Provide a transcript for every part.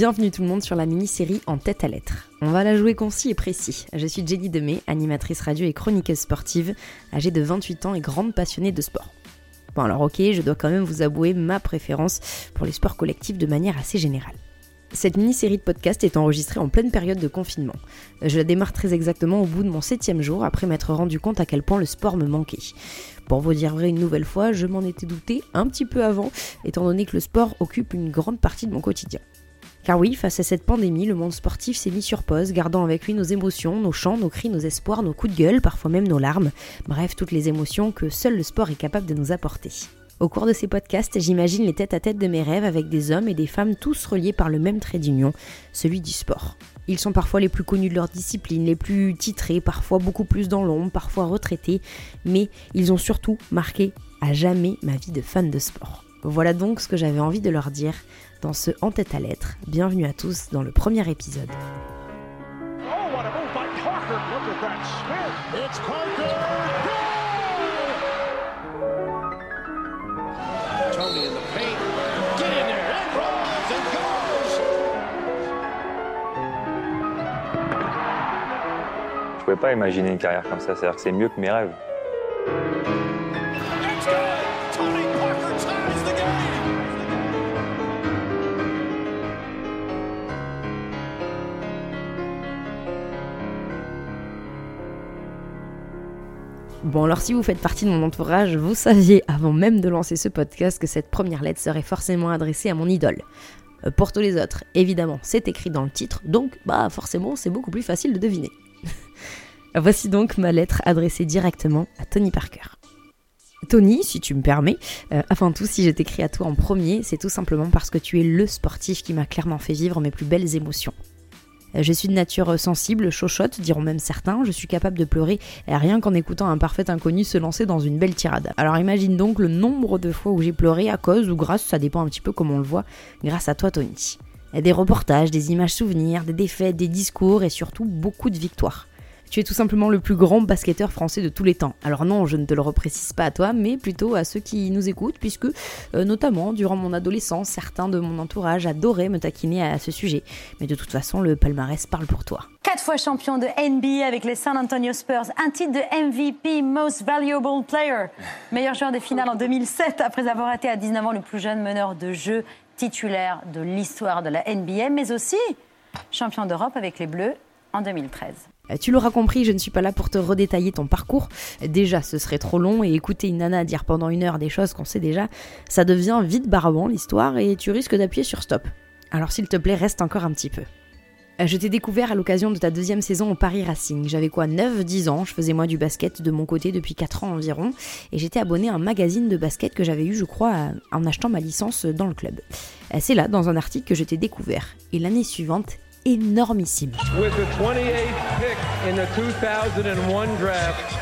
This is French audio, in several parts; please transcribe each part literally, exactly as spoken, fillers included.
Bienvenue tout le monde sur la mini-série En tête à lettres. On va la jouer concis et précis. Je suis Jenny Demé, animatrice radio et chroniqueuse sportive, âgée de vingt-huit ans et grande passionnée de sport. Bon alors ok, je dois quand même vous avouer ma préférence pour les sports collectifs de manière assez générale. Cette mini-série de podcast est enregistrée en pleine période de confinement. Je la démarre très exactement au bout de mon septième jour, après m'être rendu compte à quel point le sport me manquait. Pour vous dire vrai une nouvelle fois, je m'en étais doutée un petit peu avant, étant donné que le sport occupe une grande partie de mon quotidien. Car oui, face à cette pandémie, le monde sportif s'est mis sur pause, gardant avec lui nos émotions, nos chants, nos cris, nos espoirs, nos coups de gueule, parfois même nos larmes, bref, toutes les émotions que seul le sport est capable de nous apporter. Au cours de ces podcasts, j'imagine les tête-à-tête de mes rêves avec des hommes et des femmes tous reliés par le même trait d'union, celui du sport. Ils sont parfois les plus connus de leur discipline, les plus titrés, parfois beaucoup plus dans l'ombre, parfois retraités, mais ils ont surtout marqué à jamais ma vie de fan de sport. Voilà donc ce que j'avais envie de leur dire dans ce En tête à lettres. Bienvenue à tous dans le premier épisode. Oh, what a move by Parker. Look at that spin. It's Parker. Tony in the paint. Get in there. It rolls and goes. Je pouvais pas imaginer une carrière comme ça, c'est-à-dire que c'est mieux que mes rêves. Bon alors si vous faites partie de mon entourage, vous saviez avant même de lancer ce podcast que cette première lettre serait forcément adressée à mon idole. Pour tous les autres, évidemment, c'est écrit dans le titre, donc bah forcément c'est beaucoup plus facile de deviner. Voici donc ma lettre adressée directement à Tony Parker. Tony, si tu me permets, euh, avant tout, si je t'écris à toi en premier, c'est tout simplement parce que tu es le sportif qui m'a clairement fait vivre mes plus belles émotions. Je suis de nature sensible, chochotte, diront même certains, je suis capable de pleurer rien qu'en écoutant un parfait inconnu se lancer dans une belle tirade. Alors imagine donc le nombre de fois où j'ai pleuré à cause ou grâce, ça dépend un petit peu comment on le voit, grâce à toi Tony. Des reportages, des images souvenirs, des défaites, des discours et surtout beaucoup de victoires. Tu es tout simplement le plus grand basketteur français de tous les temps. Alors non, je ne te le reprécise pas à toi, mais plutôt à ceux qui nous écoutent, puisque, euh, notamment, durant mon adolescence, certains de mon entourage adoraient me taquiner à ce sujet. Mais de toute façon, le palmarès parle pour toi. Quatre fois champion de N B A avec les San Antonio Spurs, un titre de M V P, Most Valuable Player, meilleur joueur des finales en deux mille sept, après avoir été à dix-neuf ans le plus jeune meneur de jeu titulaire de l'histoire de la N B A, mais aussi champion d'Europe avec les Bleus en deux mille treize. Tu l'auras compris, je ne suis pas là pour te redétailler ton parcours. Déjà, ce serait trop long et écouter une nana dire pendant une heure des choses qu'on sait déjà, ça devient vite barbant l'histoire et tu risques d'appuyer sur stop. Alors s'il te plaît, reste encore un petit peu. Je t'ai découvert à l'occasion de ta deuxième saison au Paris Racing. J'avais quoi, neuf dix ans, je faisais moi du basket de mon côté depuis quatre ans environ et j'étais abonnée à un magazine de basket que j'avais eu, je crois, en achetant ma licence dans le club. C'est là, dans un article, que je t'ai découvert. Et l'année suivante, énormissime. With the twenty-eighth pick in the two thousand one draft,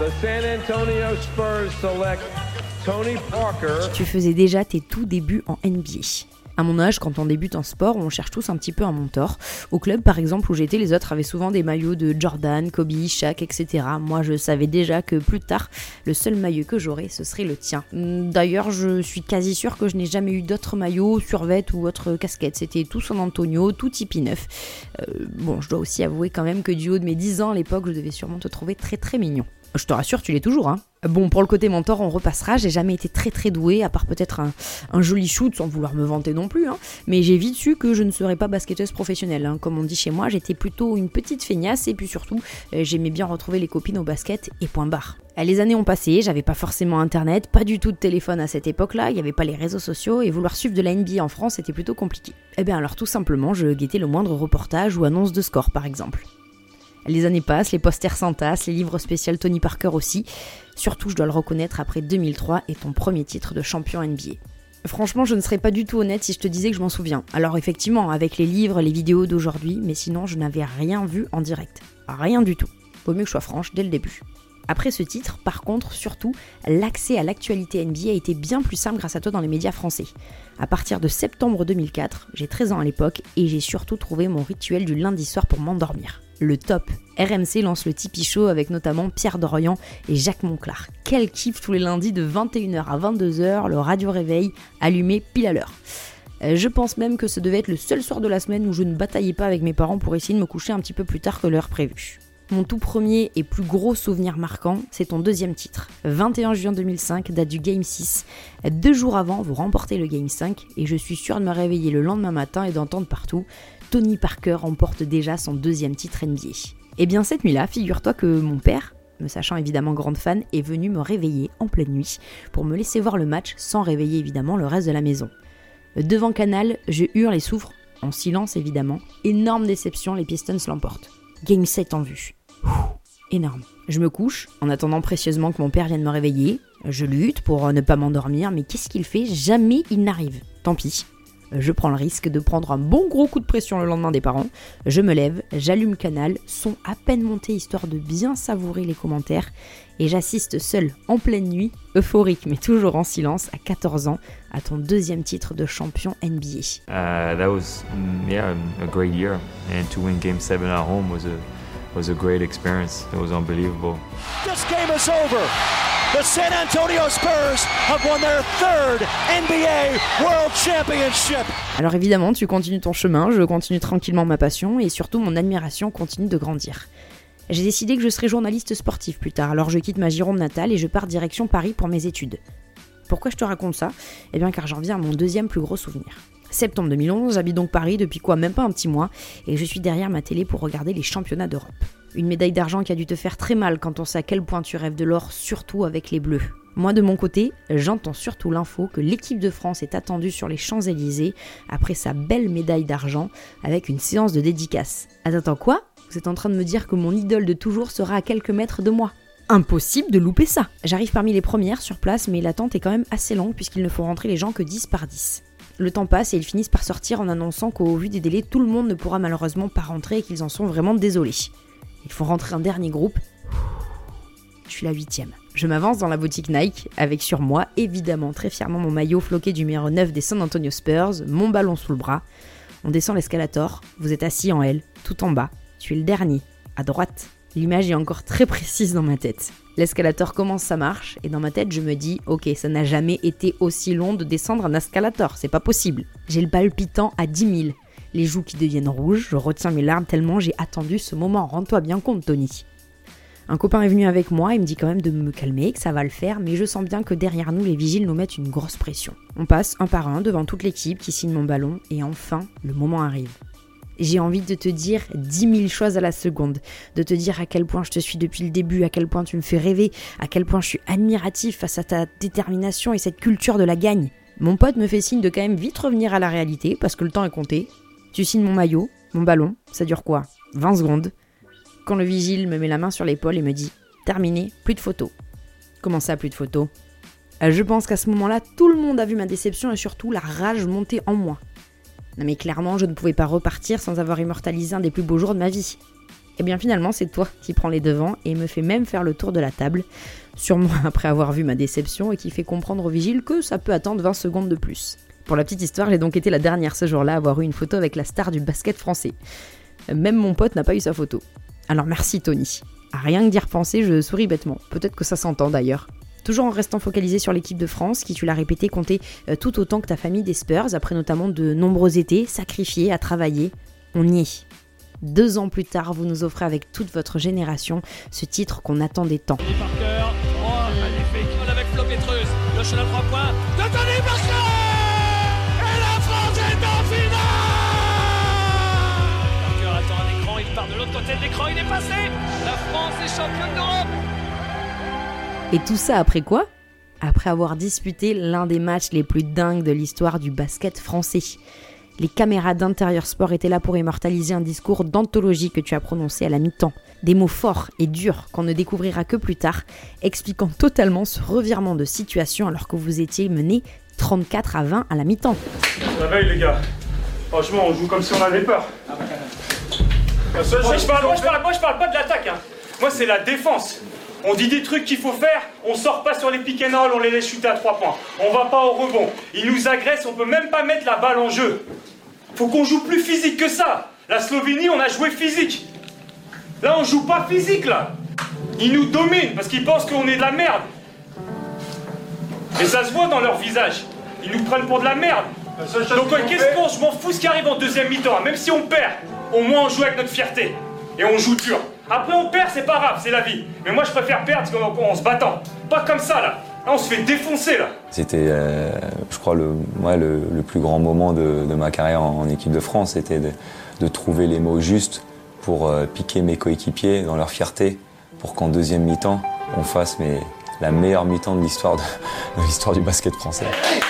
the San Antonio Spurs select Tony Parker. Tu faisais déjà tes tout débuts en N B A. À mon âge, quand on débute en sport, on cherche tous un petit peu un mentor. Au club, par exemple, où j'étais, les autres avaient souvent des maillots de Jordan, Kobe, Shaq, et cetera. Moi, je savais déjà que plus tard, le seul maillot que j'aurais, ce serait le tien. D'ailleurs, je suis quasi sûre que je n'ai jamais eu d'autres maillots, survêtes ou autres casquettes. C'était tout San Antonio, tout Tipeee neuf. Euh, bon, je dois aussi avouer quand même que du haut de mes dix ans à l'époque, je devais sûrement te trouver très très mignon. Je te rassure, tu l'es toujours, hein. Bon, pour le côté mentor, on repassera, j'ai jamais été très très douée, à part peut-être un, un joli shoot, sans vouloir me vanter non plus, hein. Mais j'ai vite su que je ne serais pas basketteuse professionnelle, hein. Comme on dit chez moi, j'étais plutôt une petite feignasse, et puis surtout, euh, j'aimais bien retrouver les copines au basket, et point barre. Les années ont passé, j'avais pas forcément internet, pas du tout de téléphone à cette époque-là, il y avait pas les réseaux sociaux, et vouloir suivre de la N B A en France, c'était plutôt compliqué. Eh bien alors tout simplement, je guettais le moindre reportage ou annonce de score, par exemple. Les années passent, les posters s'entassent, les livres spéciaux Tony Parker aussi. Surtout, je dois le reconnaître, après deux mille trois et ton premier titre de champion N B A. Franchement, je ne serais pas du tout honnête si je te disais que je m'en souviens. Alors effectivement, avec les livres, les vidéos d'aujourd'hui, mais sinon je n'avais rien vu en direct. Rien du tout. Vaut mieux que je sois franche dès le début. Après ce titre, par contre, surtout, l'accès à l'actualité N B A a été bien plus simple grâce à toi dans les médias français. À partir de septembre deux mille quatre, j'ai treize ans à l'époque et j'ai surtout trouvé mon rituel du lundi soir pour m'endormir. Le top. R M C lance le Tipeee Show avec notamment Pierre Dorian et Jacques Monclar. Quel kiff tous les lundis de vingt et une heures à vingt-deux heures, le radio réveil allumé pile à l'heure. Euh, je pense même que ça devait être le seul soir de la semaine où je ne bataillais pas avec mes parents pour essayer de me coucher un petit peu plus tard que l'heure prévue. Mon tout premier et plus gros souvenir marquant, c'est ton deuxième titre. vingt et un juin deux mille cinq, date du Game six. Deux jours avant, vous remportez le Game cinq et je suis sûre de me réveiller le lendemain matin et d'entendre partout « Tony Parker remporte déjà son deuxième titre N B A ». Eh bien cette nuit-là, figure-toi que mon père, me sachant évidemment grande fan, est venu me réveiller en pleine nuit pour me laisser voir le match sans réveiller évidemment le reste de la maison. Devant Canal, je hurle et souffre, en silence évidemment. Énorme déception, les Pistons l'emportent. Game sept en vue. Ouh, énorme. Je me couche, en attendant précieusement que mon père vienne me réveiller. Je lutte pour ne pas m'endormir, mais qu'est-ce qu'il fait ? Jamais il n'arrive. Tant pis. Je prends le risque de prendre un bon gros coup de pression le lendemain des parents. Je me lève, j'allume Canal, son à peine monté histoire de bien savourer les commentaires. Et j'assiste seule, en pleine nuit, euphorique mais toujours en silence, à quatorze ans, à ton deuxième titre de champion N B A. Uh, that was, yeah, a great year. And to win Game seven at home was a... was a great experience. It was unbelievable. This game is over. The San Antonio Spurs have won their third N B A World Championship. Alors évidemment, tu continues ton chemin, je continue tranquillement ma passion et surtout mon admiration continue de grandir. J'ai décidé que je serais journaliste sportif plus tard, alors je quitte ma Gironde natale et je pars direction Paris pour mes études. Pourquoi je te raconte ça ? Eh bien car j'en viens à mon deuxième plus gros souvenir. septembre deux mille onze, j'habite donc Paris depuis quoi même pas un petit mois et je suis derrière ma télé pour regarder les championnats d'Europe. Une médaille d'argent qui a dû te faire très mal quand on sait à quel point tu rêves de l'or, surtout avec les bleus. Moi de mon côté, j'entends surtout l'info que l'équipe de France est attendue sur les Champs-Élysées après sa belle médaille d'argent avec une séance de dédicace. Attends quoi ? Vous êtes en train de me dire que mon idole de toujours sera à quelques mètres de moi ? Impossible de louper ça ! J'arrive parmi les premières sur place mais l'attente est quand même assez longue puisqu'il ne faut rentrer les gens que dix par dix. Le temps passe et ils finissent par sortir en annonçant qu'au vu des délais, tout le monde ne pourra malheureusement pas rentrer et qu'ils en sont vraiment désolés. Ils font rentrer un dernier groupe. Je suis la huitième. Je m'avance dans la boutique Nike, avec sur moi, évidemment, très fièrement mon maillot floqué du numéro neuf des San Antonio Spurs, mon ballon sous le bras. On descend l'escalator, vous êtes assis en L, tout en bas. Tu es le dernier, à droite. L'image est encore très précise dans ma tête. L'escalator commence sa marche et dans ma tête je me dis « Ok, ça n'a jamais été aussi long de descendre un escalator, c'est pas possible !» J'ai le palpitant à dix mille. Les joues qui deviennent rouges, je retiens mes larmes tellement j'ai attendu ce moment. Rends-toi bien compte, Tony. Un copain est venu avec moi, il me dit quand même de me calmer, que ça va le faire, mais je sens bien que derrière nous les vigiles nous mettent une grosse pression. On passe un par un devant toute l'équipe qui signe mon ballon et enfin, le moment arrive. J'ai envie de te dire dix mille choses à la seconde, de te dire à quel point je te suis depuis le début, à quel point tu me fais rêver, à quel point je suis admiratif face à ta détermination et cette culture de la gagne. Mon pote me fait signe de quand même vite revenir à la réalité, parce que le temps est compté. Tu signes mon maillot, mon ballon, ça dure quoi ? vingt secondes. Quand le vigile me met la main sur l'épaule et me dit « Terminé, plus de photos ». Comment ça, plus de photos ? Je pense qu'à ce moment-là, tout le monde a vu ma déception et surtout la rage monter en moi. Non mais clairement, je ne pouvais pas repartir sans avoir immortalisé un des plus beaux jours de ma vie. Et bien finalement, c'est toi qui prends les devants et me fait même faire le tour de la table, sûrement après avoir vu ma déception et qui fait comprendre au vigile que ça peut attendre vingt secondes de plus. Pour la petite histoire, j'ai donc été la dernière ce jour-là à avoir eu une photo avec la star du basket français. Même mon pote n'a pas eu sa photo. Alors merci Tony. À rien que d'y repenser, je souris bêtement. Peut-être que ça s'entend d'ailleurs. Toujours en restant focalisé sur l'équipe de France, qui tu l'as répété comptait tout autant que ta famille des Spurs, après notamment de nombreux étés, sacrifiés à travailler, on y est. Deux ans plus tard, vous nous offrez avec toute votre génération ce titre qu'on attendait tant. Tony Parker, oh, magnifique, avec Flo Pétrus, le shot à trois points de Tony Parker. Et la France est en finale. Parker attend un écran, il part de l'autre côté de l'écran, il est passé. La France est championne d'Europe. Et tout ça après quoi ? Après avoir disputé l'un des matchs les plus dingues de l'histoire du basket français. Les caméras d'Intérieur Sport étaient là pour immortaliser un discours d'anthologie que tu as prononcé à la mi-temps. Des mots forts et durs qu'on ne découvrira que plus tard, expliquant totalement ce revirement de situation alors que vous étiez mené trente-quatre à vingt à la mi-temps. La veille les gars, franchement on joue comme si on avait peur. Ah, bah, bah. Seul, moi, je parle, moi, je parle, moi je parle pas de l'attaque, hein. Moi c'est la défense. On dit des trucs qu'il faut faire, on sort pas sur les pick and roll, on les laisse chuter à trois points. On va pas au rebond. Ils nous agressent, on peut même pas mettre la balle en jeu. Faut qu'on joue plus physique que ça. La Slovénie, on a joué physique. Là, on joue pas physique, là. Ils nous dominent parce qu'ils pensent qu'on est de la merde. Et ça se voit dans leur visage. Ils nous prennent pour de la merde. Donc ouais, qu'est-ce qu'on, je m'en fous ce qui arrive en deuxième mi-temps, même si on perd, au moins on joue avec notre fierté, et on joue dur. Après on perd, c'est pas grave, c'est la vie, mais moi je préfère perdre en, en se battant, pas comme ça là, là on se fait défoncer là. C'était, euh, je crois, le, ouais, le, le plus grand moment de, de ma carrière en, en équipe de France, c'était de, de trouver les mots justes pour euh, piquer mes coéquipiers dans leur fierté, pour qu'en deuxième mi-temps, on fasse mais, la meilleure mi-temps de l'histoire de, de l'histoire du basket français.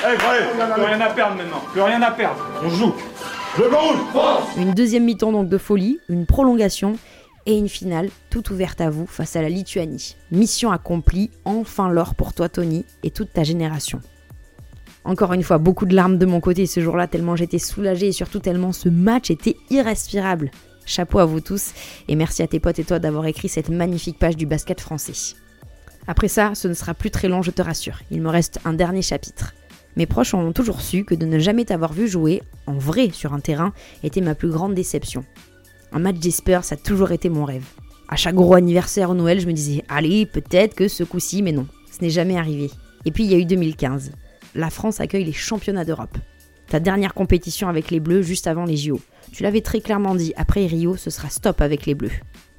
Hey, bref, plus rien à perdre maintenant, plus rien à perdre, on joue. Le goal, France. Une deuxième mi-temps donc de folie, une prolongation et une finale toute ouverte à vous face à la Lituanie. Mission accomplie, enfin l'or pour toi Tony et toute ta génération. Encore une fois, beaucoup de larmes de mon côté ce jour-là, tellement j'étais soulagée et surtout tellement ce match était irrespirable. Chapeau à vous tous et merci à tes potes et toi d'avoir écrit cette magnifique page du basket français. Après ça, ce ne sera plus très long, je te rassure. Il me reste un dernier chapitre. Mes proches ont toujours su que de ne jamais t'avoir vu jouer, en vrai, sur un terrain, était ma plus grande déception. Un match des Spurs, ça a toujours été mon rêve. À chaque gros anniversaire ou Noël, je me disais « Allez, peut-être que ce coup-ci, mais non, ce n'est jamais arrivé. » Et puis il y a eu deux mille quinze. La France accueille les championnats d'Europe. Ta dernière compétition avec les Bleus juste avant les J O. Tu l'avais très clairement dit, après Rio, ce sera stop avec les Bleus.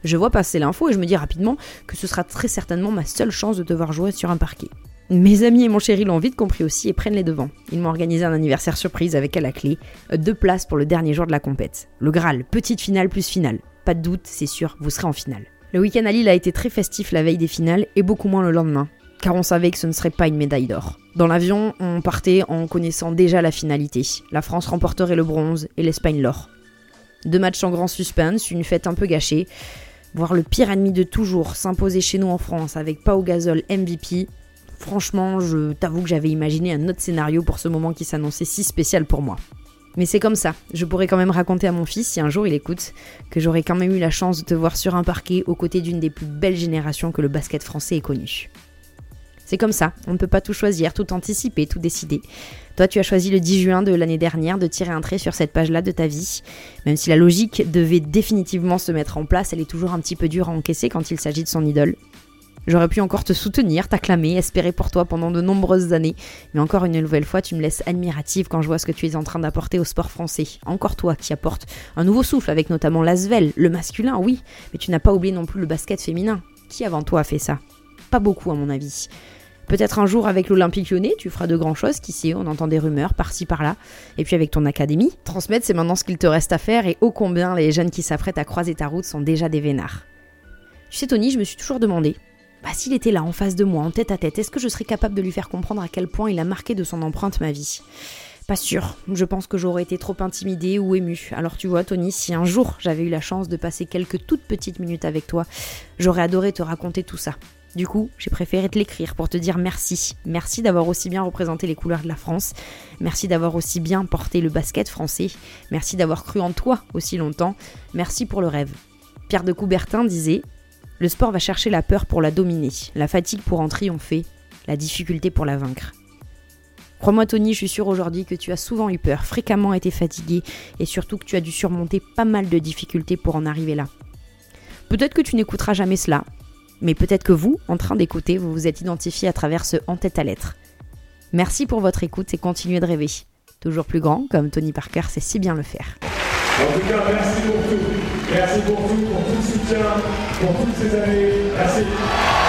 Je vois passer l'info et je me dis rapidement que ce sera très certainement ma seule chance de devoir jouer sur un parquet. Mes amis et mon chéri l'ont vite compris aussi et prennent les devants. Ils m'ont organisé un anniversaire surprise avec à la clé deux places pour le dernier jour de la compète. Le Graal, petite finale plus finale. Pas de doute, c'est sûr, vous serez en finale. Le week-end à Lille a été très festif la veille des finales et beaucoup moins le lendemain, car on savait que ce ne serait pas une médaille d'or. Dans l'avion, on partait en connaissant déjà la finalité. La France remporterait le bronze et l'Espagne l'or. Deux matchs en grand suspense, une fête un peu gâchée. Voir le pire ennemi de toujours s'imposer chez nous en France avec Pau Gasol M V P, franchement, je t'avoue que j'avais imaginé un autre scénario pour ce moment qui s'annonçait si spécial pour moi. Mais c'est comme ça, je pourrais quand même raconter à mon fils, si un jour il écoute, que j'aurais quand même eu la chance de te voir sur un parquet aux côtés d'une des plus belles générations que le basket français ait connue. C'est comme ça, on ne peut pas tout choisir, tout anticiper, tout décider. Toi, tu as choisi le dix juin de l'année dernière de tirer un trait sur cette page-là de ta vie. Même si la logique devait définitivement se mettre en place, elle est toujours un petit peu dure à encaisser quand il s'agit de son idole. J'aurais pu encore te soutenir, t'acclamer, espérer pour toi pendant de nombreuses années. Mais encore une nouvelle fois, tu me laisses admirative quand je vois ce que tu es en train d'apporter au sport français. Encore toi qui apportes un nouveau souffle avec notamment l'asvel, le masculin, oui. Mais tu n'as pas oublié non plus le basket féminin. Qui avant toi a fait ça ? Pas beaucoup à mon avis. Peut-être un jour avec l'Olympique Lyonnais, tu feras de grands choses, qui sait, on entend des rumeurs par-ci par-là. Et puis avec ton académie, transmettre c'est maintenant ce qu'il te reste à faire et ô combien les jeunes qui s'apprêtent à croiser ta route sont déjà des vénards. Tu sais Tony, je me suis toujours demandé, bah s'il était là en face de moi, en tête à tête, est-ce que je serais capable de lui faire comprendre à quel point il a marqué de son empreinte ma vie ? Pas sûr, je pense que j'aurais été trop intimidée ou émue. Alors tu vois Tony, si un jour j'avais eu la chance de passer quelques toutes petites minutes avec toi, j'aurais adoré te raconter tout ça. Du coup, j'ai préféré te l'écrire pour te dire merci. Merci d'avoir aussi bien représenté les couleurs de la France. Merci d'avoir aussi bien porté le basket français. Merci d'avoir cru en toi aussi longtemps. Merci pour le rêve. Pierre de Coubertin disait « Le sport va chercher la peur pour la dominer, la fatigue pour en triompher, la difficulté pour la vaincre. » Crois-moi Tony, je suis sûre aujourd'hui que tu as souvent eu peur, fréquemment été fatigué et surtout que tu as dû surmonter pas mal de difficultés pour en arriver là. Peut-être que tu n'écouteras jamais cela. Mais peut-être que vous, en train d'écouter, vous vous êtes identifié à travers ce en tête à lettres. Merci pour votre écoute et continuez de rêver. Toujours plus grand, comme Tony Parker sait si bien le faire. En tout cas, merci pour tout. Merci pour tout, pour tout le soutien, pour toutes ces années. Merci.